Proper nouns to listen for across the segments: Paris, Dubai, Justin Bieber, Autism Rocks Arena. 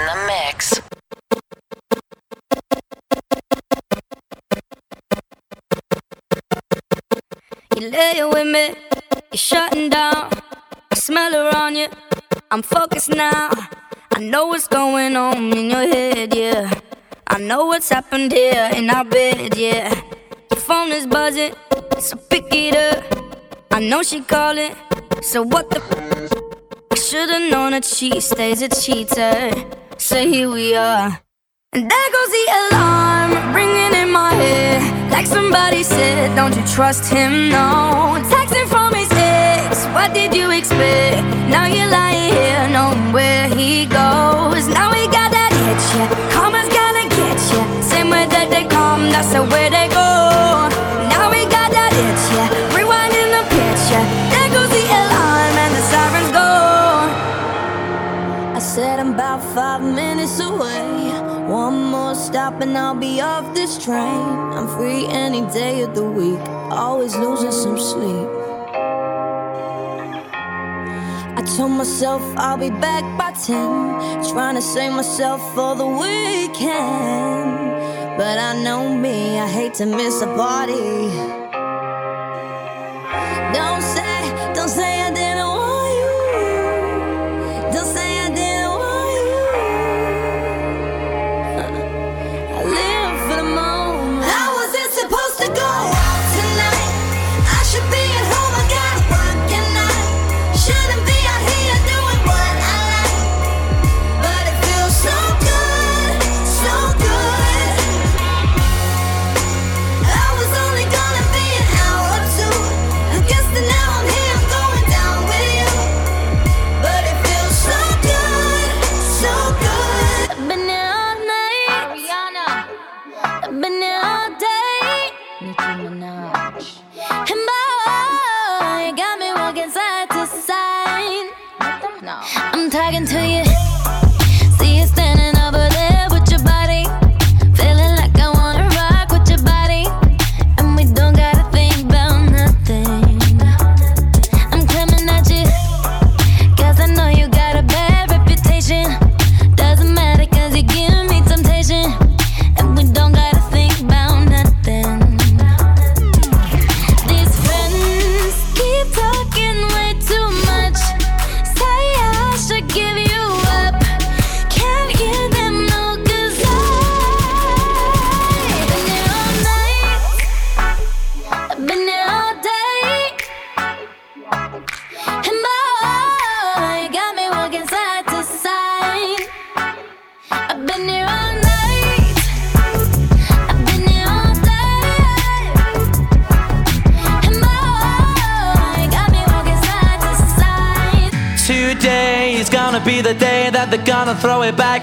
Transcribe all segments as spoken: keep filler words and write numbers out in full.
in the mix. You laying with me, you're shutting down. I smell her on you, I'm focused now. I know what's going on in your head, yeah. I know what's happened here in our bed, yeah. Your phone is buzzing, so pick it up. I know she calling, so what the f***? I should've known that she stays a cheater. So here we are. And there goes the alarm, ringing in my head. Like somebody said, don't you trust him, no. Texting from his ex, what did you expect? Now you're lying here, knowing where he goes. Now we got that itch, yeah. Karma's gonna get you. Same way that they come, that's the way they go. Now we got that itch, yeah. Rewinding the picture. There goes the alarm and the sirens go. I said I'm about five minutes away. One more stop and I'll be off this train. I'm free any day of the week, always losing some sleep. I told myself I'll be back by ten, trying to save myself for the weekend. But I know me, I hate to miss a party. Don't say, don't say I didn't want you. Don't say I didn't. Throw it back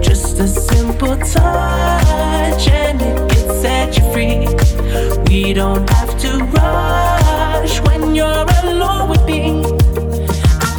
Just a simple touch and it can set you free. We don't have to rush when you're alone with me. I'm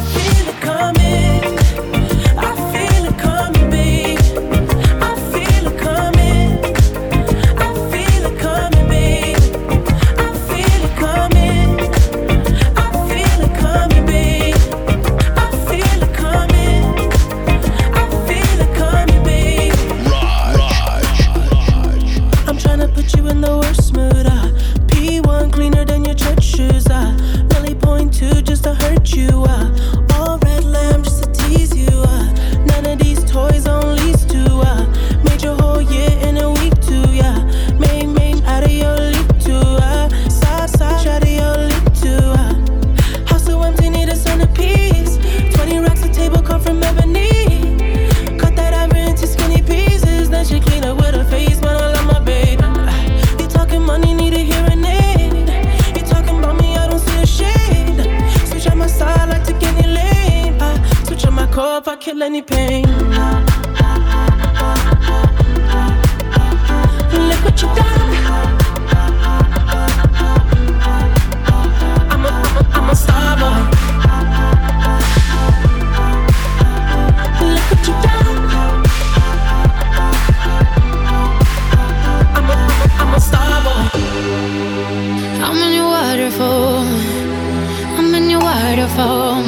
in your waterfall.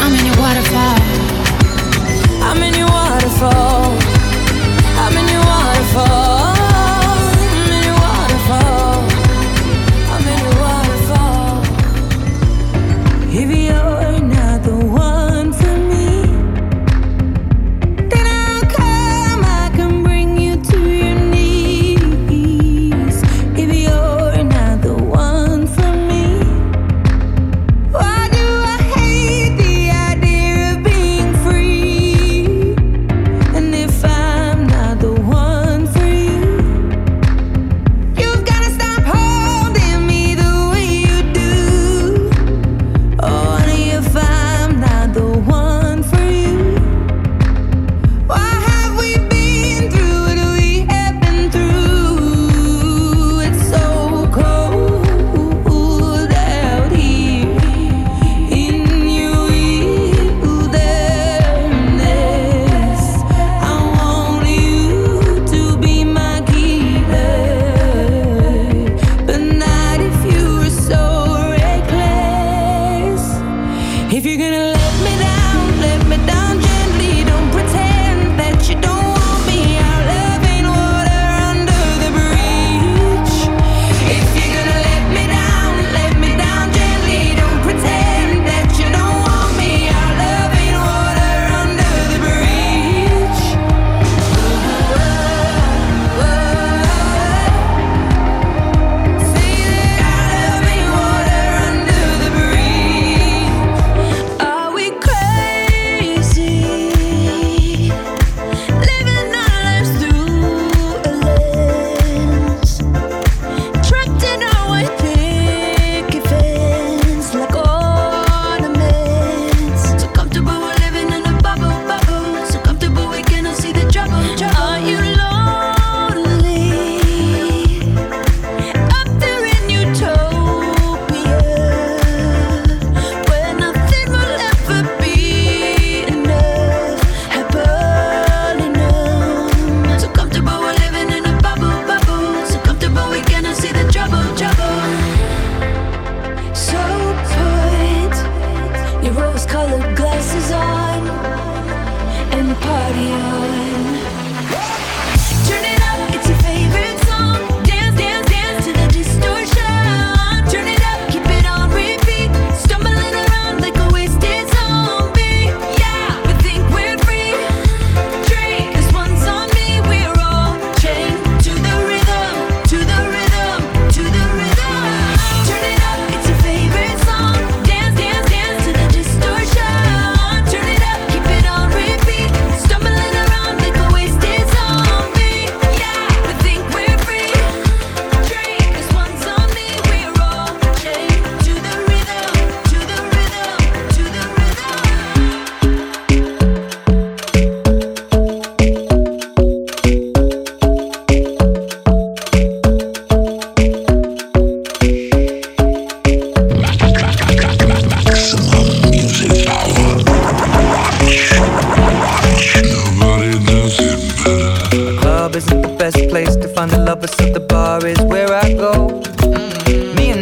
I'm in your waterfall.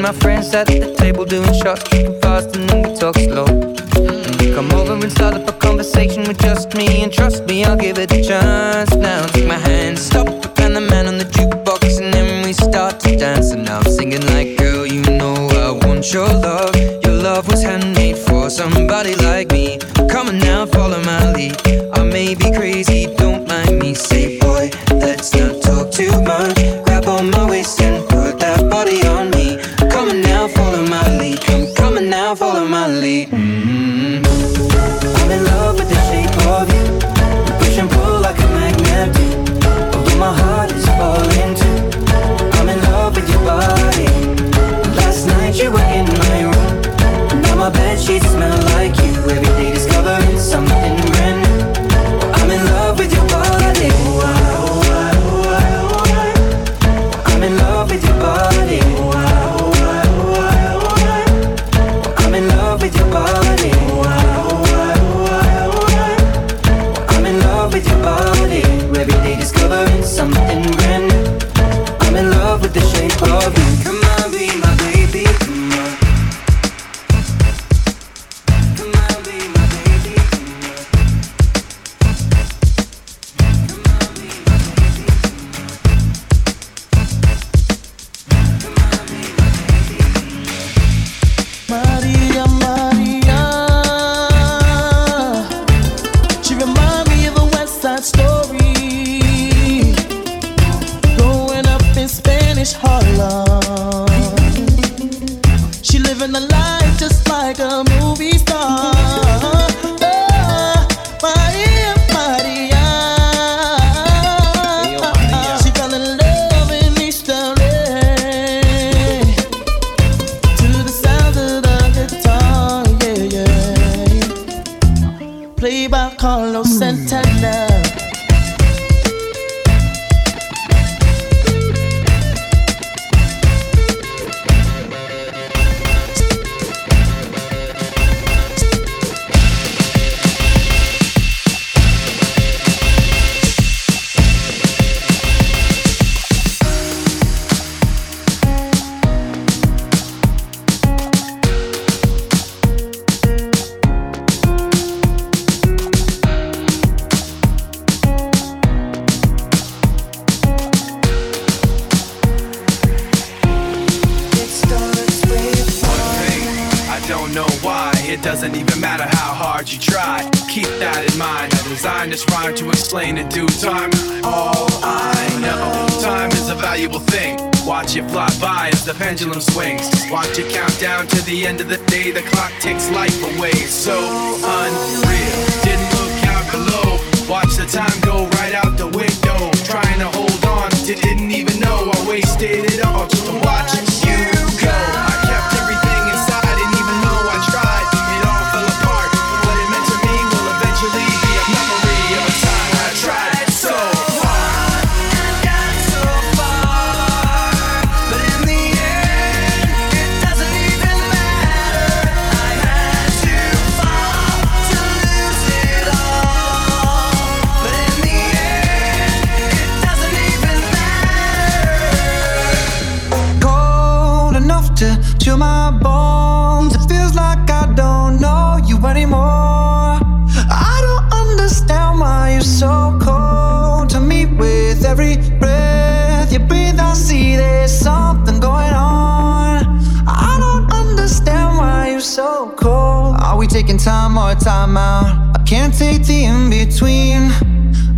and my friends at the table doing shots, tripping fast and then we talk slow. And we come over and start up a conversation with just me, and trust me, I'll give it a chance. Now take my hand, stop, and the man on the jukebox, and then we start to dance. And now I'm singing like, girl, you know I want your love. Your love was handmade for somebody like me. Come on now, follow my lead. I may be crazy, don't mind me. Say, boy, let's not talk too much. Grab on my waist and put that body on me. Come on now, follow my lead. Come, come on now, follow my lead. Mm-hmm. I'm in love with the shape of you. We push and pull like a magnet do. Although my heart is falling too. I'm in love with your body. Last night you were in my room. Now my bed sheets smell like you. Every day discovering something brand new. I'm in love with your body. I'm in love with your body. I'm in love with your body. I'm in love with your body. Every day discovering something brand new. I'm in love with the shape of you. Come on, be my baby. Come on. Come on, be my baby. Come on. Come on, be my baby. Come on, be my baby. Maria, Maria, she remind me of a West Side Story, growing up in Spanish Harlem. She living a life just like a movie star. Oh, Maria, Maria, she fell in love in each town, to the sound of the guitar, yeah, yeah. Played by Carlos Santana. Pendulum swings. Watch it count down to the end of the day. The clock takes life away. So unreal. Didn't look out below. Watch the time go right out the window. Trying to hold on to didn't even know I wasted it all just to watch you go. I kept everything inside, and even though I tried, it all fell apart. What it meant to me will eventually be a memory of a time I tried so hard and got so far. To my bones, it feels like I don't know you anymore. I don't understand why you're so cold to me. With every breath you breathe, I see there's something going on. I don't understand why you're so cold. Are we taking time or time out? I can't take the in-between,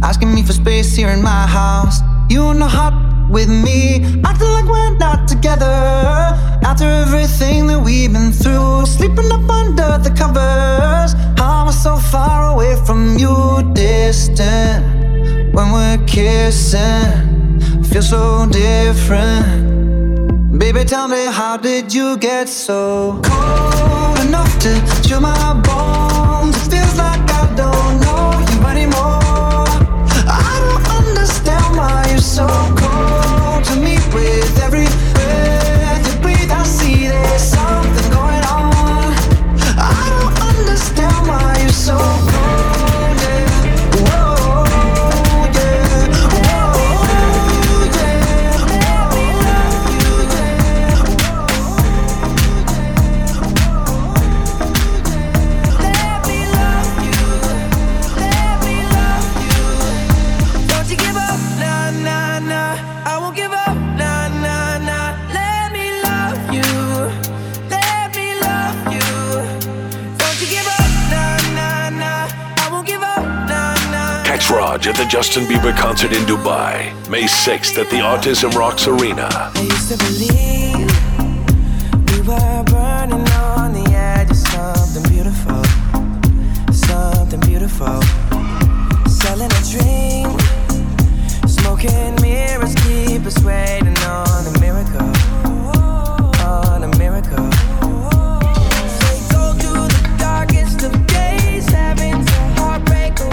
asking me for space here in my house. You in the hot with me, acting like we're not together. After everything that we've been through, sleeping up under the covers, I'm so far away from you, distant. When we're kissing, I feel so different. Baby, tell me, how did you get so cold enough to chill my bones? It feels like I don't know you anymore. I don't understand why you're so cold to me. With every breath I see there's something going on. I don't understand why you're so cold, yeah. Whoa, yeah. Whoa, yeah. Whoa, yeah. Whoa, It's Raj at the Justin Bieber concert in Dubai, May sixth at the Autism Rocks Arena. I used to believe we were burning on the edge of something beautiful, something beautiful. Selling a dream, smoking mirrors keep us waiting on a miracle, on a miracle. Say go through the darkest of days, having to heartbreak away.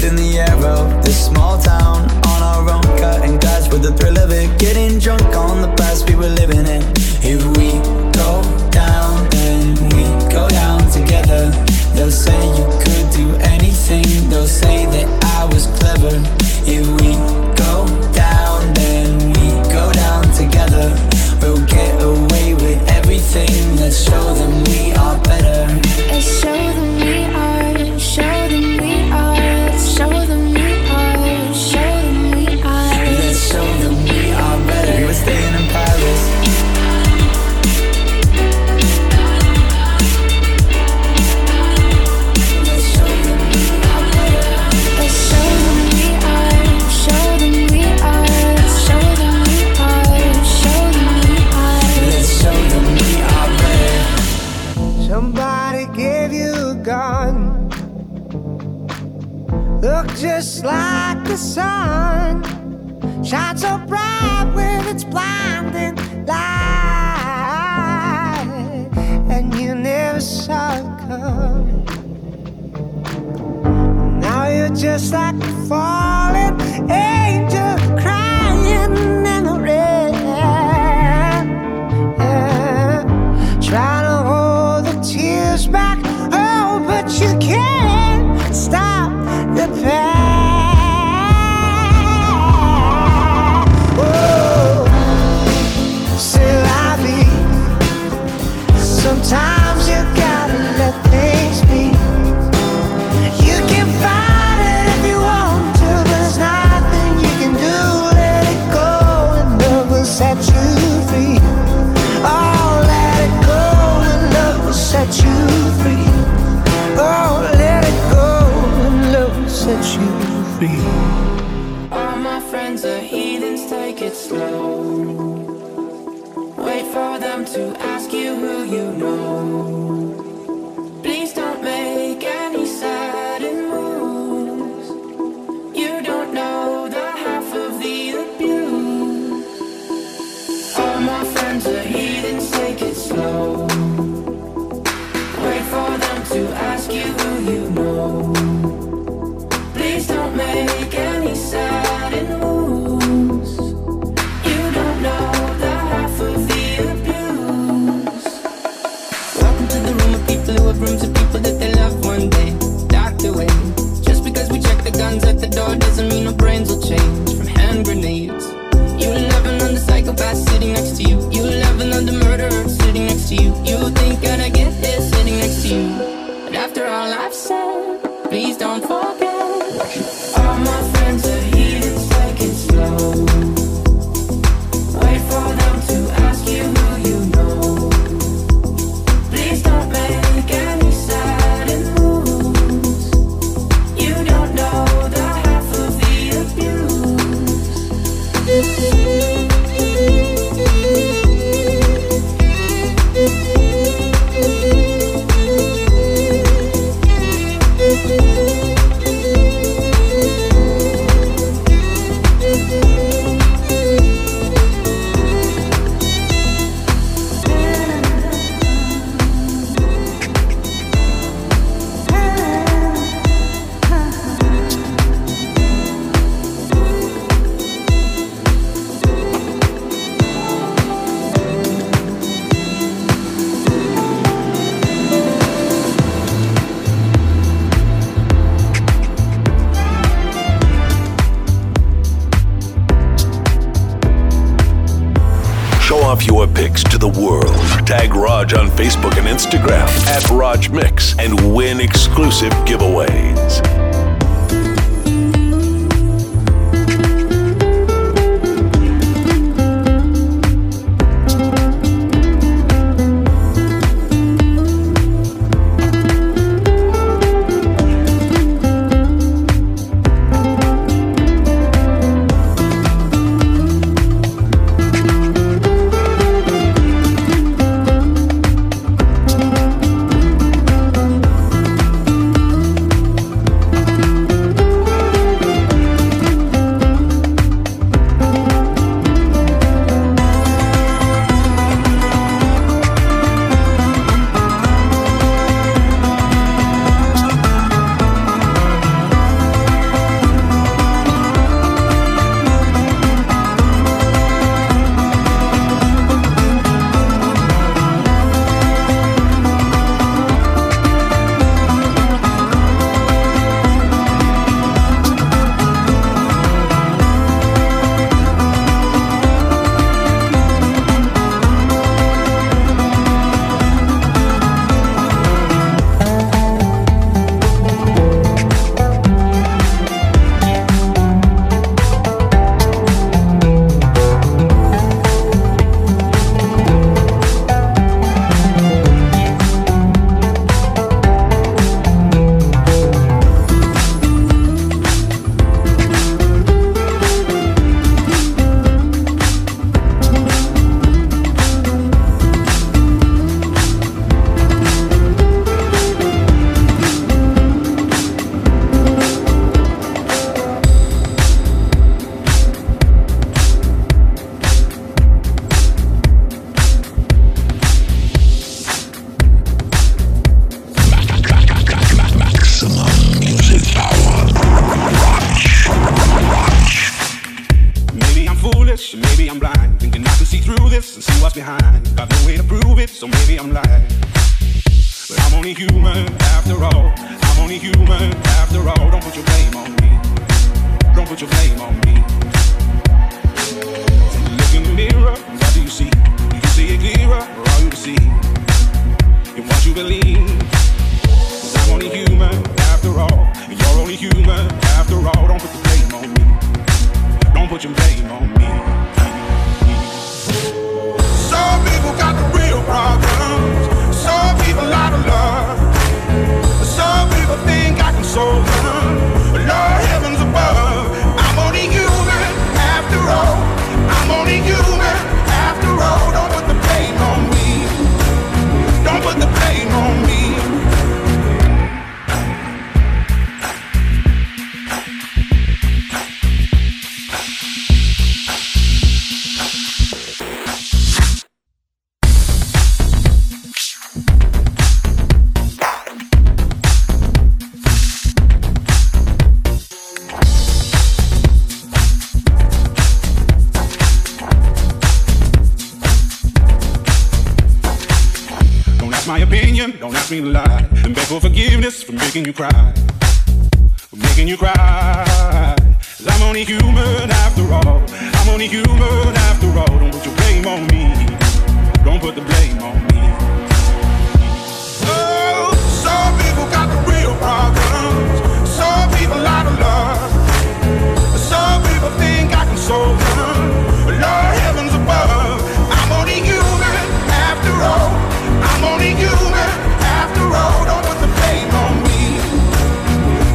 breathe in the air of this small town on our own, cutting glass with the thrill of it, getting drunk on the past we were living in. If we go down, then we go down together. They'll say you could do anything, they'll say that I was clever. If we go down, then we go down together. We'll get away with everything, let's show them we are better. Let's show them we are, show them we are, let's show them we are, show them we are, let's show them we are better. We were staying in Paris. Look just like the sun, shine so bright with its blinding light, and you never saw it come. Now you're just like a fallen angel crying in the rain, yeah. Trying to hold the tears back, oh, but you can't stop the pain. Oh, c'est la vie. Sometimes you gotta let things be. You can fight it if you want to, but there's nothing you can do. Let it go and love will set you free. Oh, let it go and love will set you free. Oh, let it go, set you free. All my friends are heathens, take it slow. Wait for them to ask you who you know. Please don't make any sudden moves. You don't know the half of the abuse. All my friends are heathens, take it slow. Wait for them to ask you who you know. Make any sudden moves. You don't know the half of the abuse. Welcome to the room of people who have rooms of people that they love one day docked away. Just because we check the guns at the door doesn't mean our brains will change from hand grenades. You love another psychopath sitting next to you. You love another murderer sitting next to you. You think I'd get here sitting next to you. But after all I've said, please don't forget. All my friends are heathens, take it slow. Wait for them to ask you who you know. Please don't make any sudden moves. You don't know the half of the abuse. Your picks to the world. Tag Raj on Facebook and Instagram at Raj Mix and win exclusive giveaways. right. But I'm only human after all. I'm only human after all. Don't put your blame on me. Don't put your blame on me. Look in the mirror, what do you see? Do you see it clearer, or are you deceived in what you believe? I'm only human after all, and you're only human after all. Don't put the blame on me. Don't put your blame on me. Some people got the real problems. Some people out of love. Some people think I can solve them. Lord, heavens above. I'm only human after all. I'm only human after all. Don't put the blame on me. Don't put the blame on me. Don't ask me to lie, and beg for forgiveness for making you cry, for making you cry. 'Cause I'm only human after all. I'm only human after all. Don't put your blame on me. Don't put the blame on me. Oh, some people got the real problems. Some people out of love. Some people think I can solve them. Lord, heavens above. I'm only human after all. I'm only human after all. Don't put the blame on me.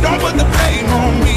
Don't put the blame on me.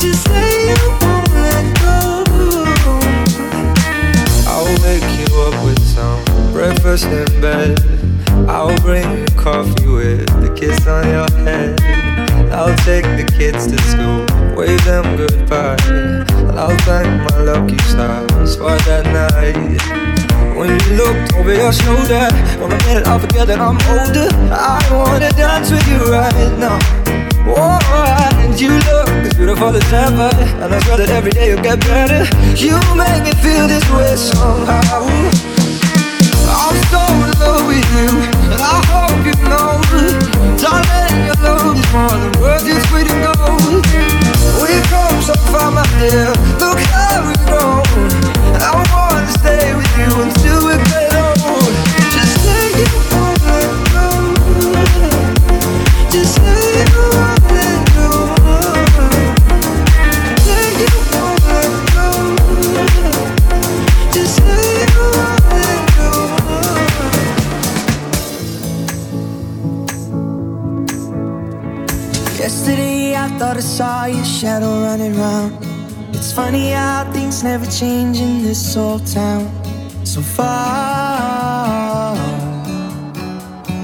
Just say doorstep bed. I'll bring you coffee with a kiss on your head. I'll take the kids to school, wave them goodbye. I'll thank my lucky stars for that night. When you looked over your shoulder, from a minute I'll forget that I'm older. I wanna dance with you right now. Oh, and you look as beautiful as ever, and I swear that every day you'll get better. You make me feel this way somehow. I'm so in love with you, and I hope you know, darling, your love is more than worth your sweet and gold. We've come so far, my dear, look how we've grown. I wanna stay with you until we get old. Just take it on and go. Just take it on and go. Take it on and go. Just take it on and go. Yesterday I thought I saw your shadow running round. It's funny how things never change in this old town. So far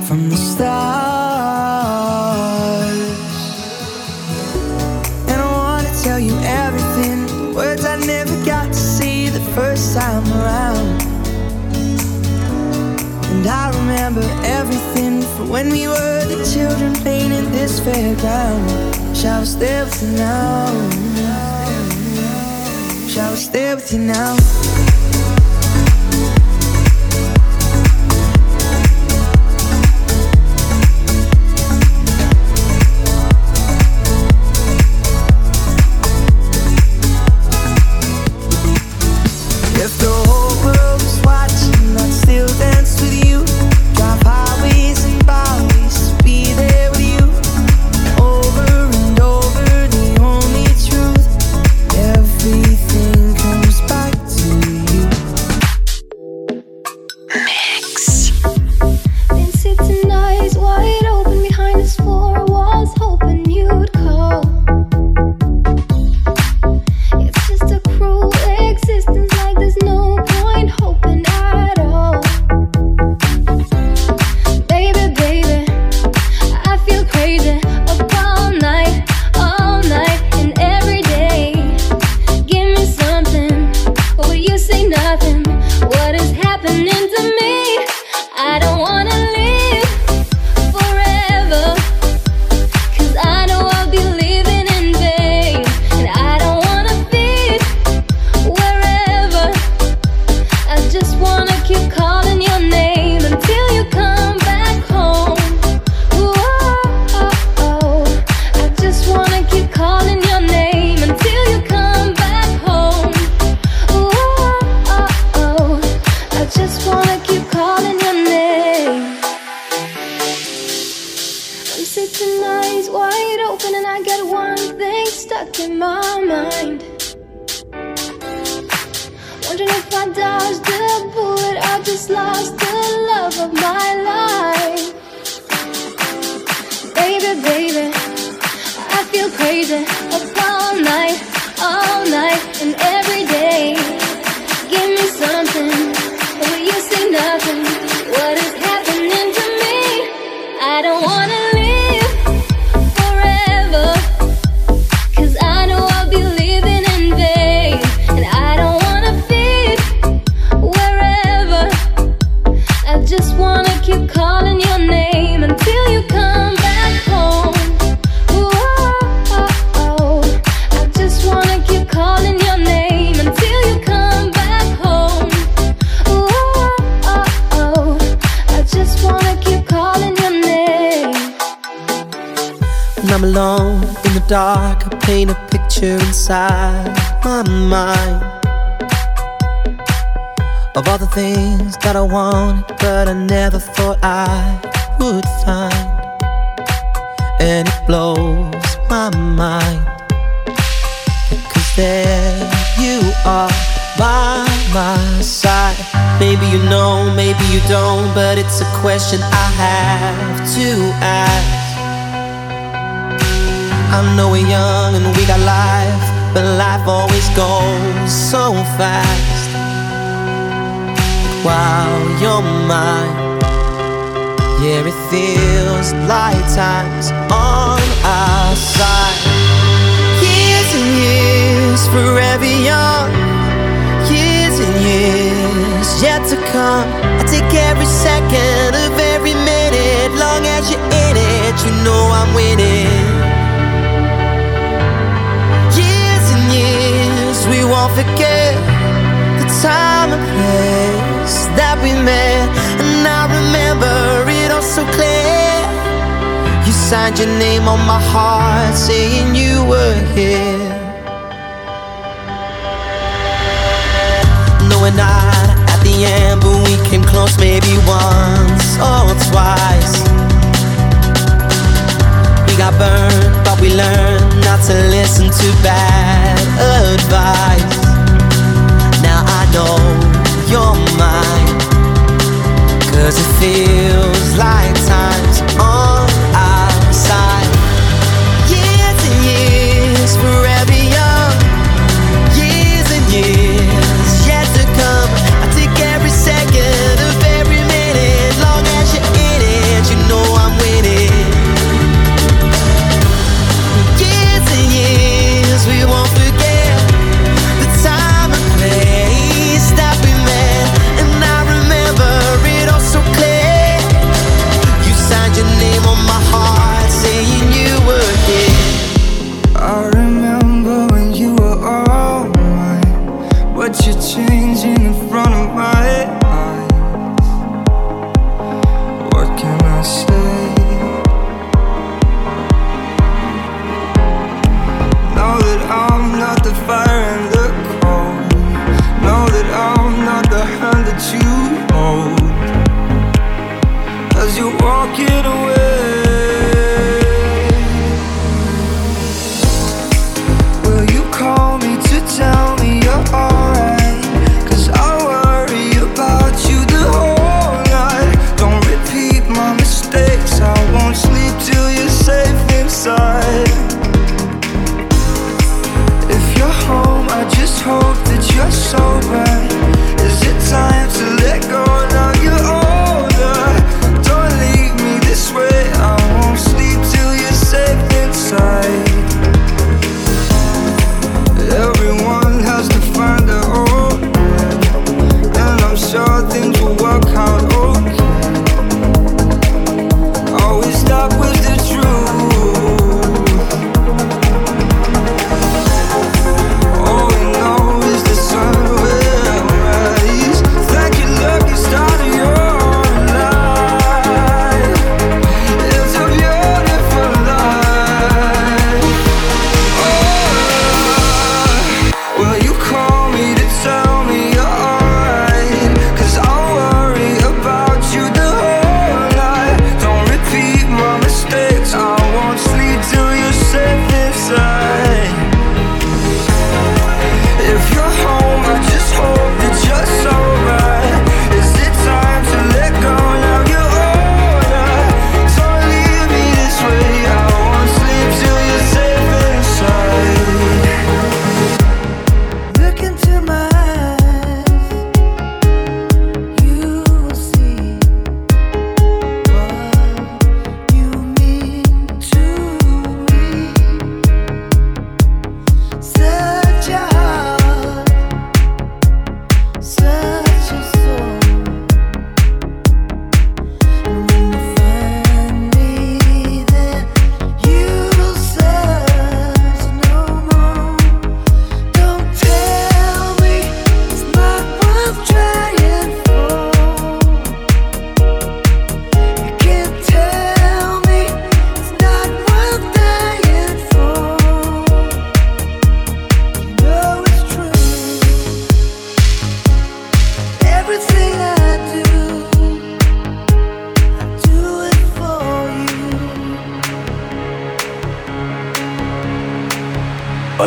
from the stars. And I wanna tell you everything, the words I never got to say the first time around. And I remember everything from when we were the children playing in this fairground. Wish I was there for now. Wish I was there with you now. That I wanted, but I never thought I would find. And it blows my mind, cause there you are by my side. Maybe you know, maybe you don't, but it's a question I have to ask. I know we're young and we got life, but life always goes so fast. Wow, you're mine. Yeah, it feels like time's on our side. Years and years, forever young. Years and years, yet to come. I take every second of every minute. Long as you're in it, you know I'm winning. Years and years, we won't forget the time and place that we met. And I remember it all so clear. You signed your name on my heart, saying you were here. No, we're not at the end, but we came close maybe once or twice. We got burned, but we learned not to listen to bad advice. Now I know you're mine, 'cause it feels like time's on our side. Years and years, forever young. Years and years, yet to come. I take every second of every minute. Long as you're in it, you know I'm winning. Years and years, we won't forget the time and place that we met. And I remember it all so clear. You signed your name on my heart, saying you were here. I remember when you were all mine, but you're changing in front of my eyes. What can I say? Know that I'm not the fire and the cold. Know that I'm not the hand that you hold. As you're walking away, will you call me to tell me you're alright? 'Cause I worry about you the whole night. Don't repeat my mistakes, I won't sleep till you're safe inside. I just hope that you're sober. Is it time to let go? Now you're older. Don't leave me this way. I won't sleep till you're safe inside. Everyone has to find their own way, and I'm sure things will work out okay. Always stop with the truth.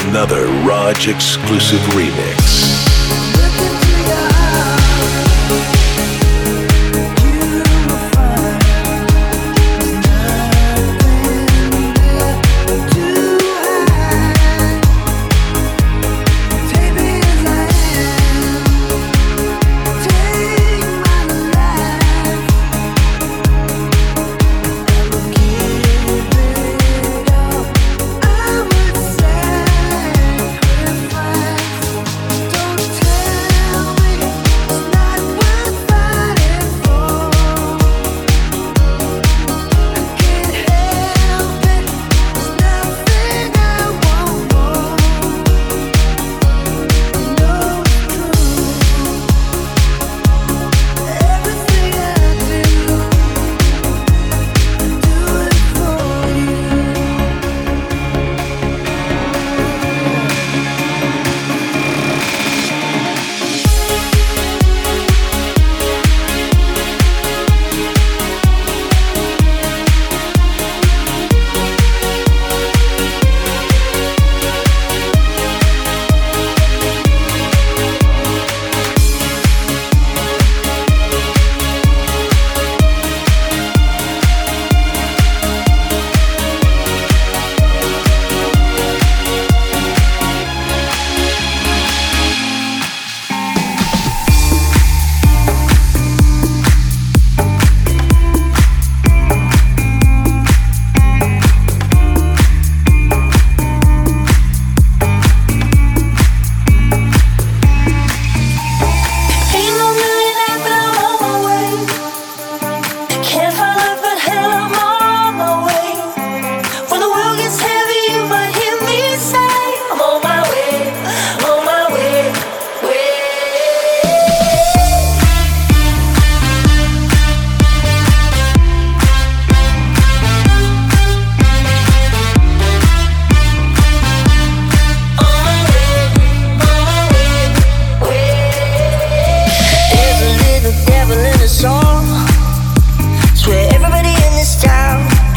Another Raj exclusive remix. Take me as I am. Take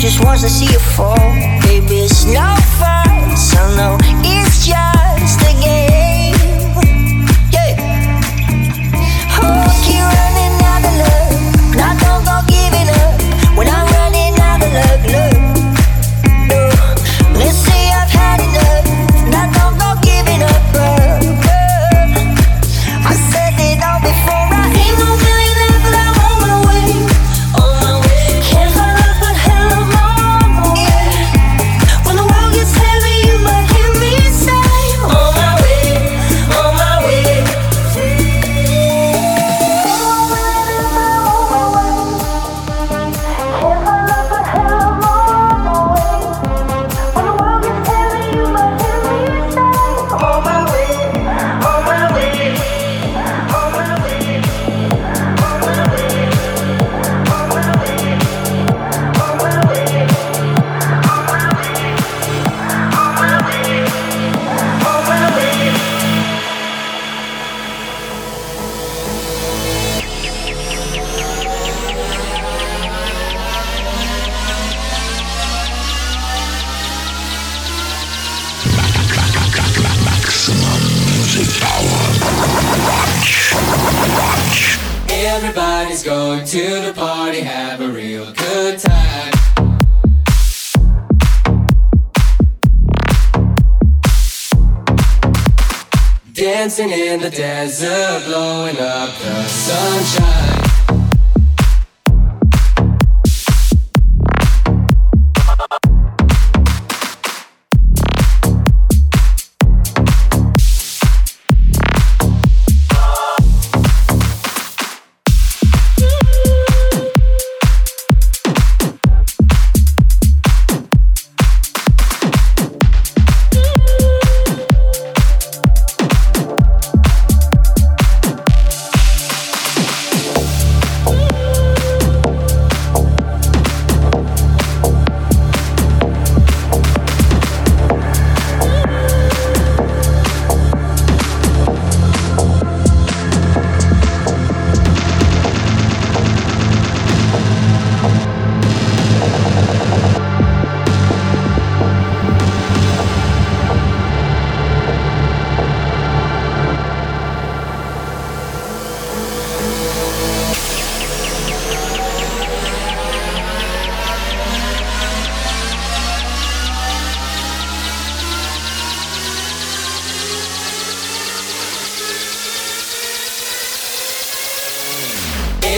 just wants to see you fall. Baby, it's no fun, so no, it's just a game. Yeah. Oh, keep running out of love, now don't go giving up. When I'm running out of love, look, uh, let's say I've had enough, now don't go giving up, uh, uh. I said it all before. Everybody's going to the party, have a real good time. Dancing in the desert, blowing up the sunshine.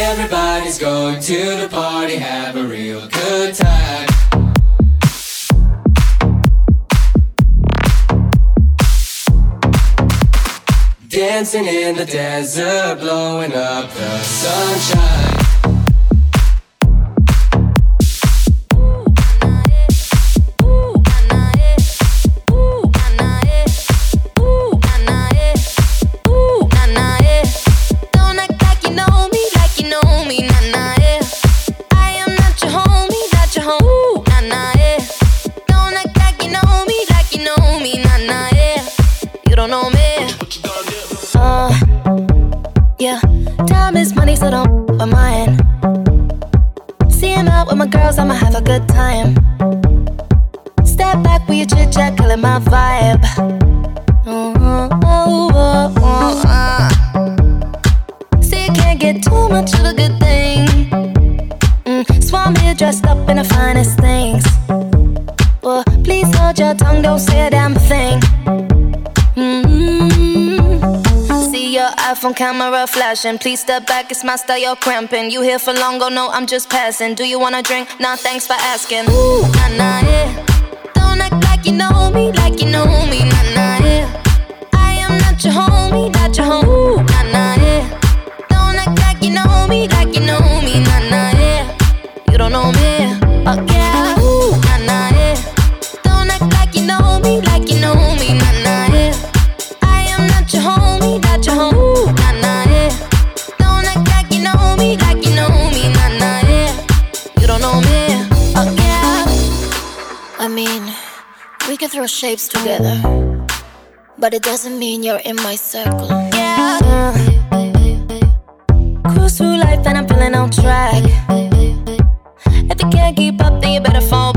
Everybody's going to the party, have a real good time. Dancing in the desert, blowing up the sunshine. So don't on my end. See him out with my girls, I'ma have a good time. Step back with your chit chat, killing my vibe. Mm-hmm. Oh, oh, oh, uh. See, you can't get too much of a good thing. Mm. So I'm here dressed up in the finest things. Well, please hold your tongue, don't say a damn thing. iPhone camera flashing, please step back, it's my style, you're cramping. You here for long, oh no, I'm just passing. Do you wanna drink? Nah, thanks for asking. Ooh, nah, nah, yeah. Don't act like you know me, like you know me, nah, nah, yeah. I am not your homie, not your homie. Ooh, nah, nah, yeah. Don't act like you know me, like you know me, nah, nah, yeah. You don't know me, oh yeah. Ooh, nah, nah, yeah. Don't act like you know me, like you know me, nah, nah, yeah. I am not your homie, not your homie. Throw shapes together, but it doesn't mean you're in my circle. Yeah, uh, cruise through life and I'm feeling on track. If you can't keep up, then you better fall.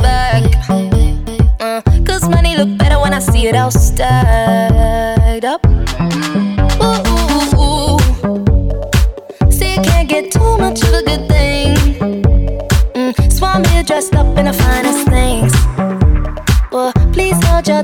light up. Ooh, ooh, ooh. See, you can't get too much of a good thing. Mm, so I'm here dressed up in the finest things. Well, please hold your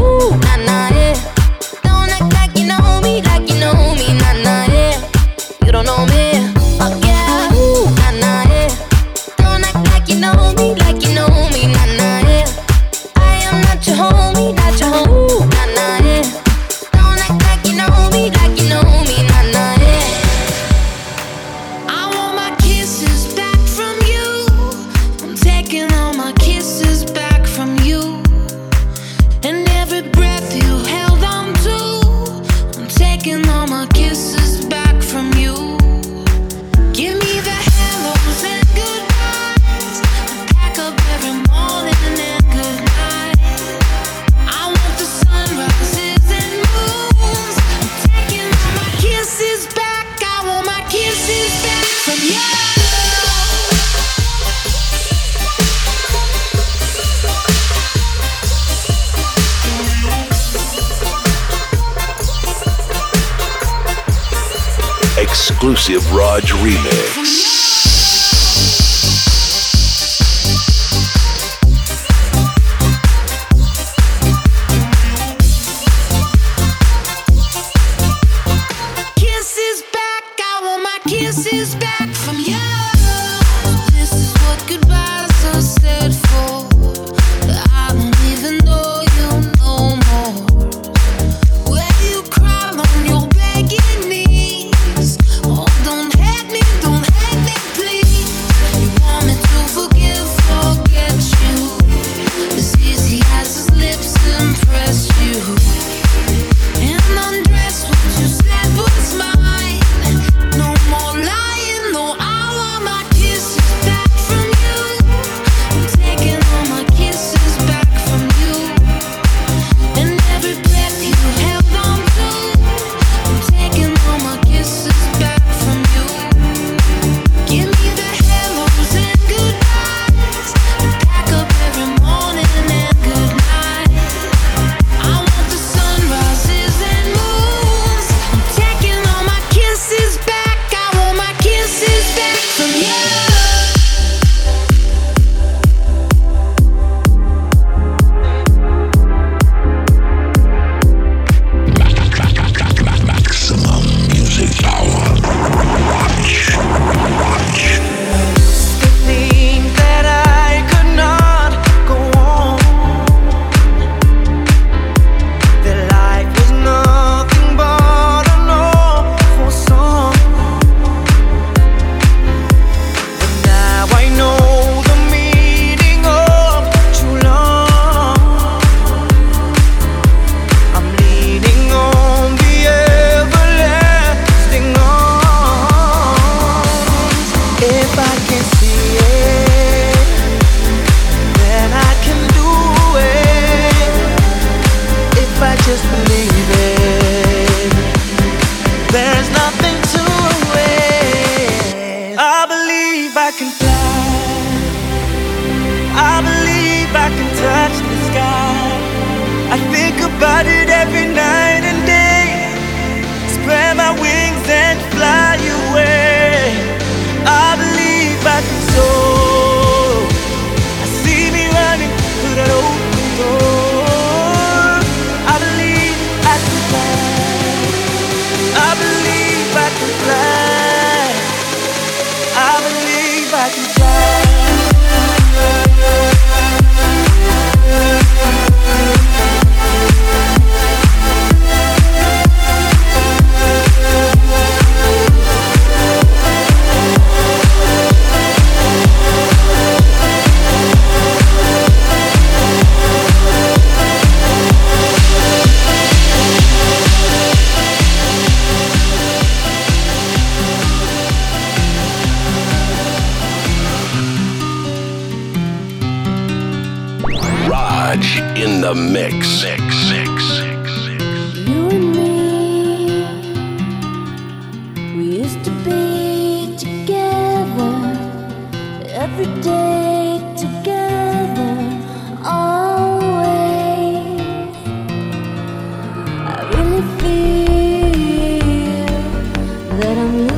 ooh, nah nah yeah. Don't act like you know me, like you know me, nah nah yeah. You don't know me, oh yeah, ooh, nah nah yeah. Don't act like you know me, like you know me, nah nah yeah. I am not your homie, not your homie, ooh, nah nah yeah. Don't act like you know me, like you know me, nah nah yeah. I want my kisses back. Taking all my kisses back from you, and every breath you held on to, I'm taking all my kisses back from you. Give me the hellos and goodbyes, I pack up every morning and good night. I want the sunrises and moons, I'm taking all my kisses back. I want my kisses back from you. Exclusive Raj remix. Please. Lodge in the mix. Mix, mix, mix, mix. You and me, we used to be together, every day together, always. I really feel that I'm losing.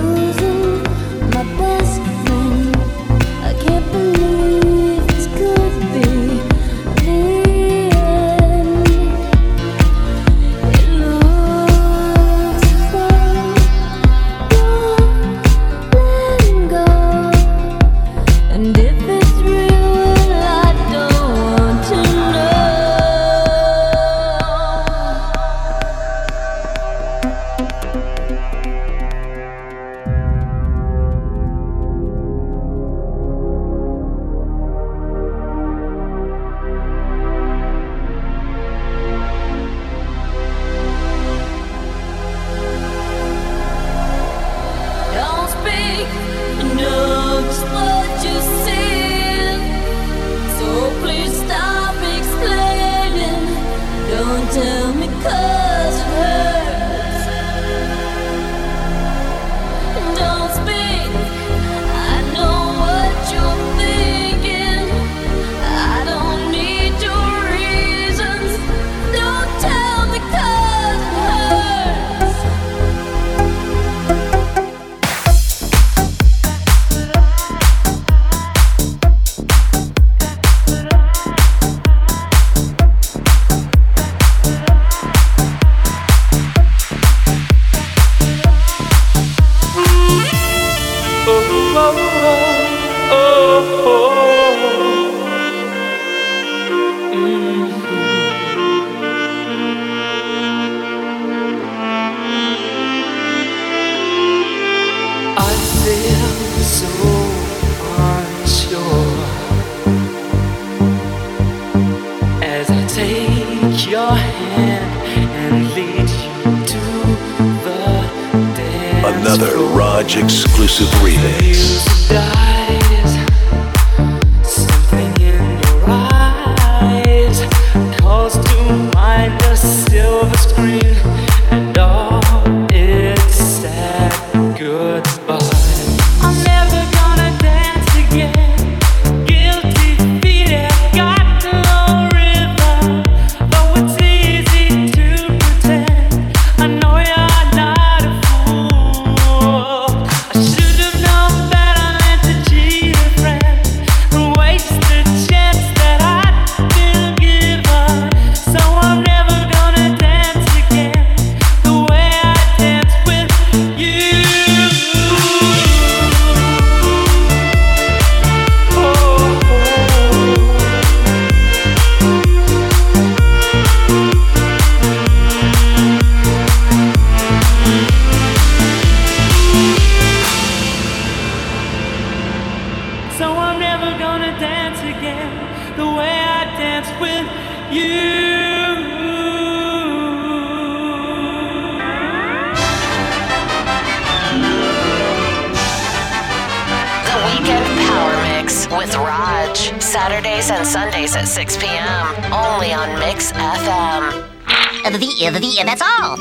And that's all,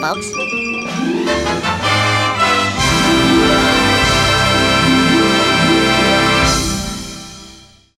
folks.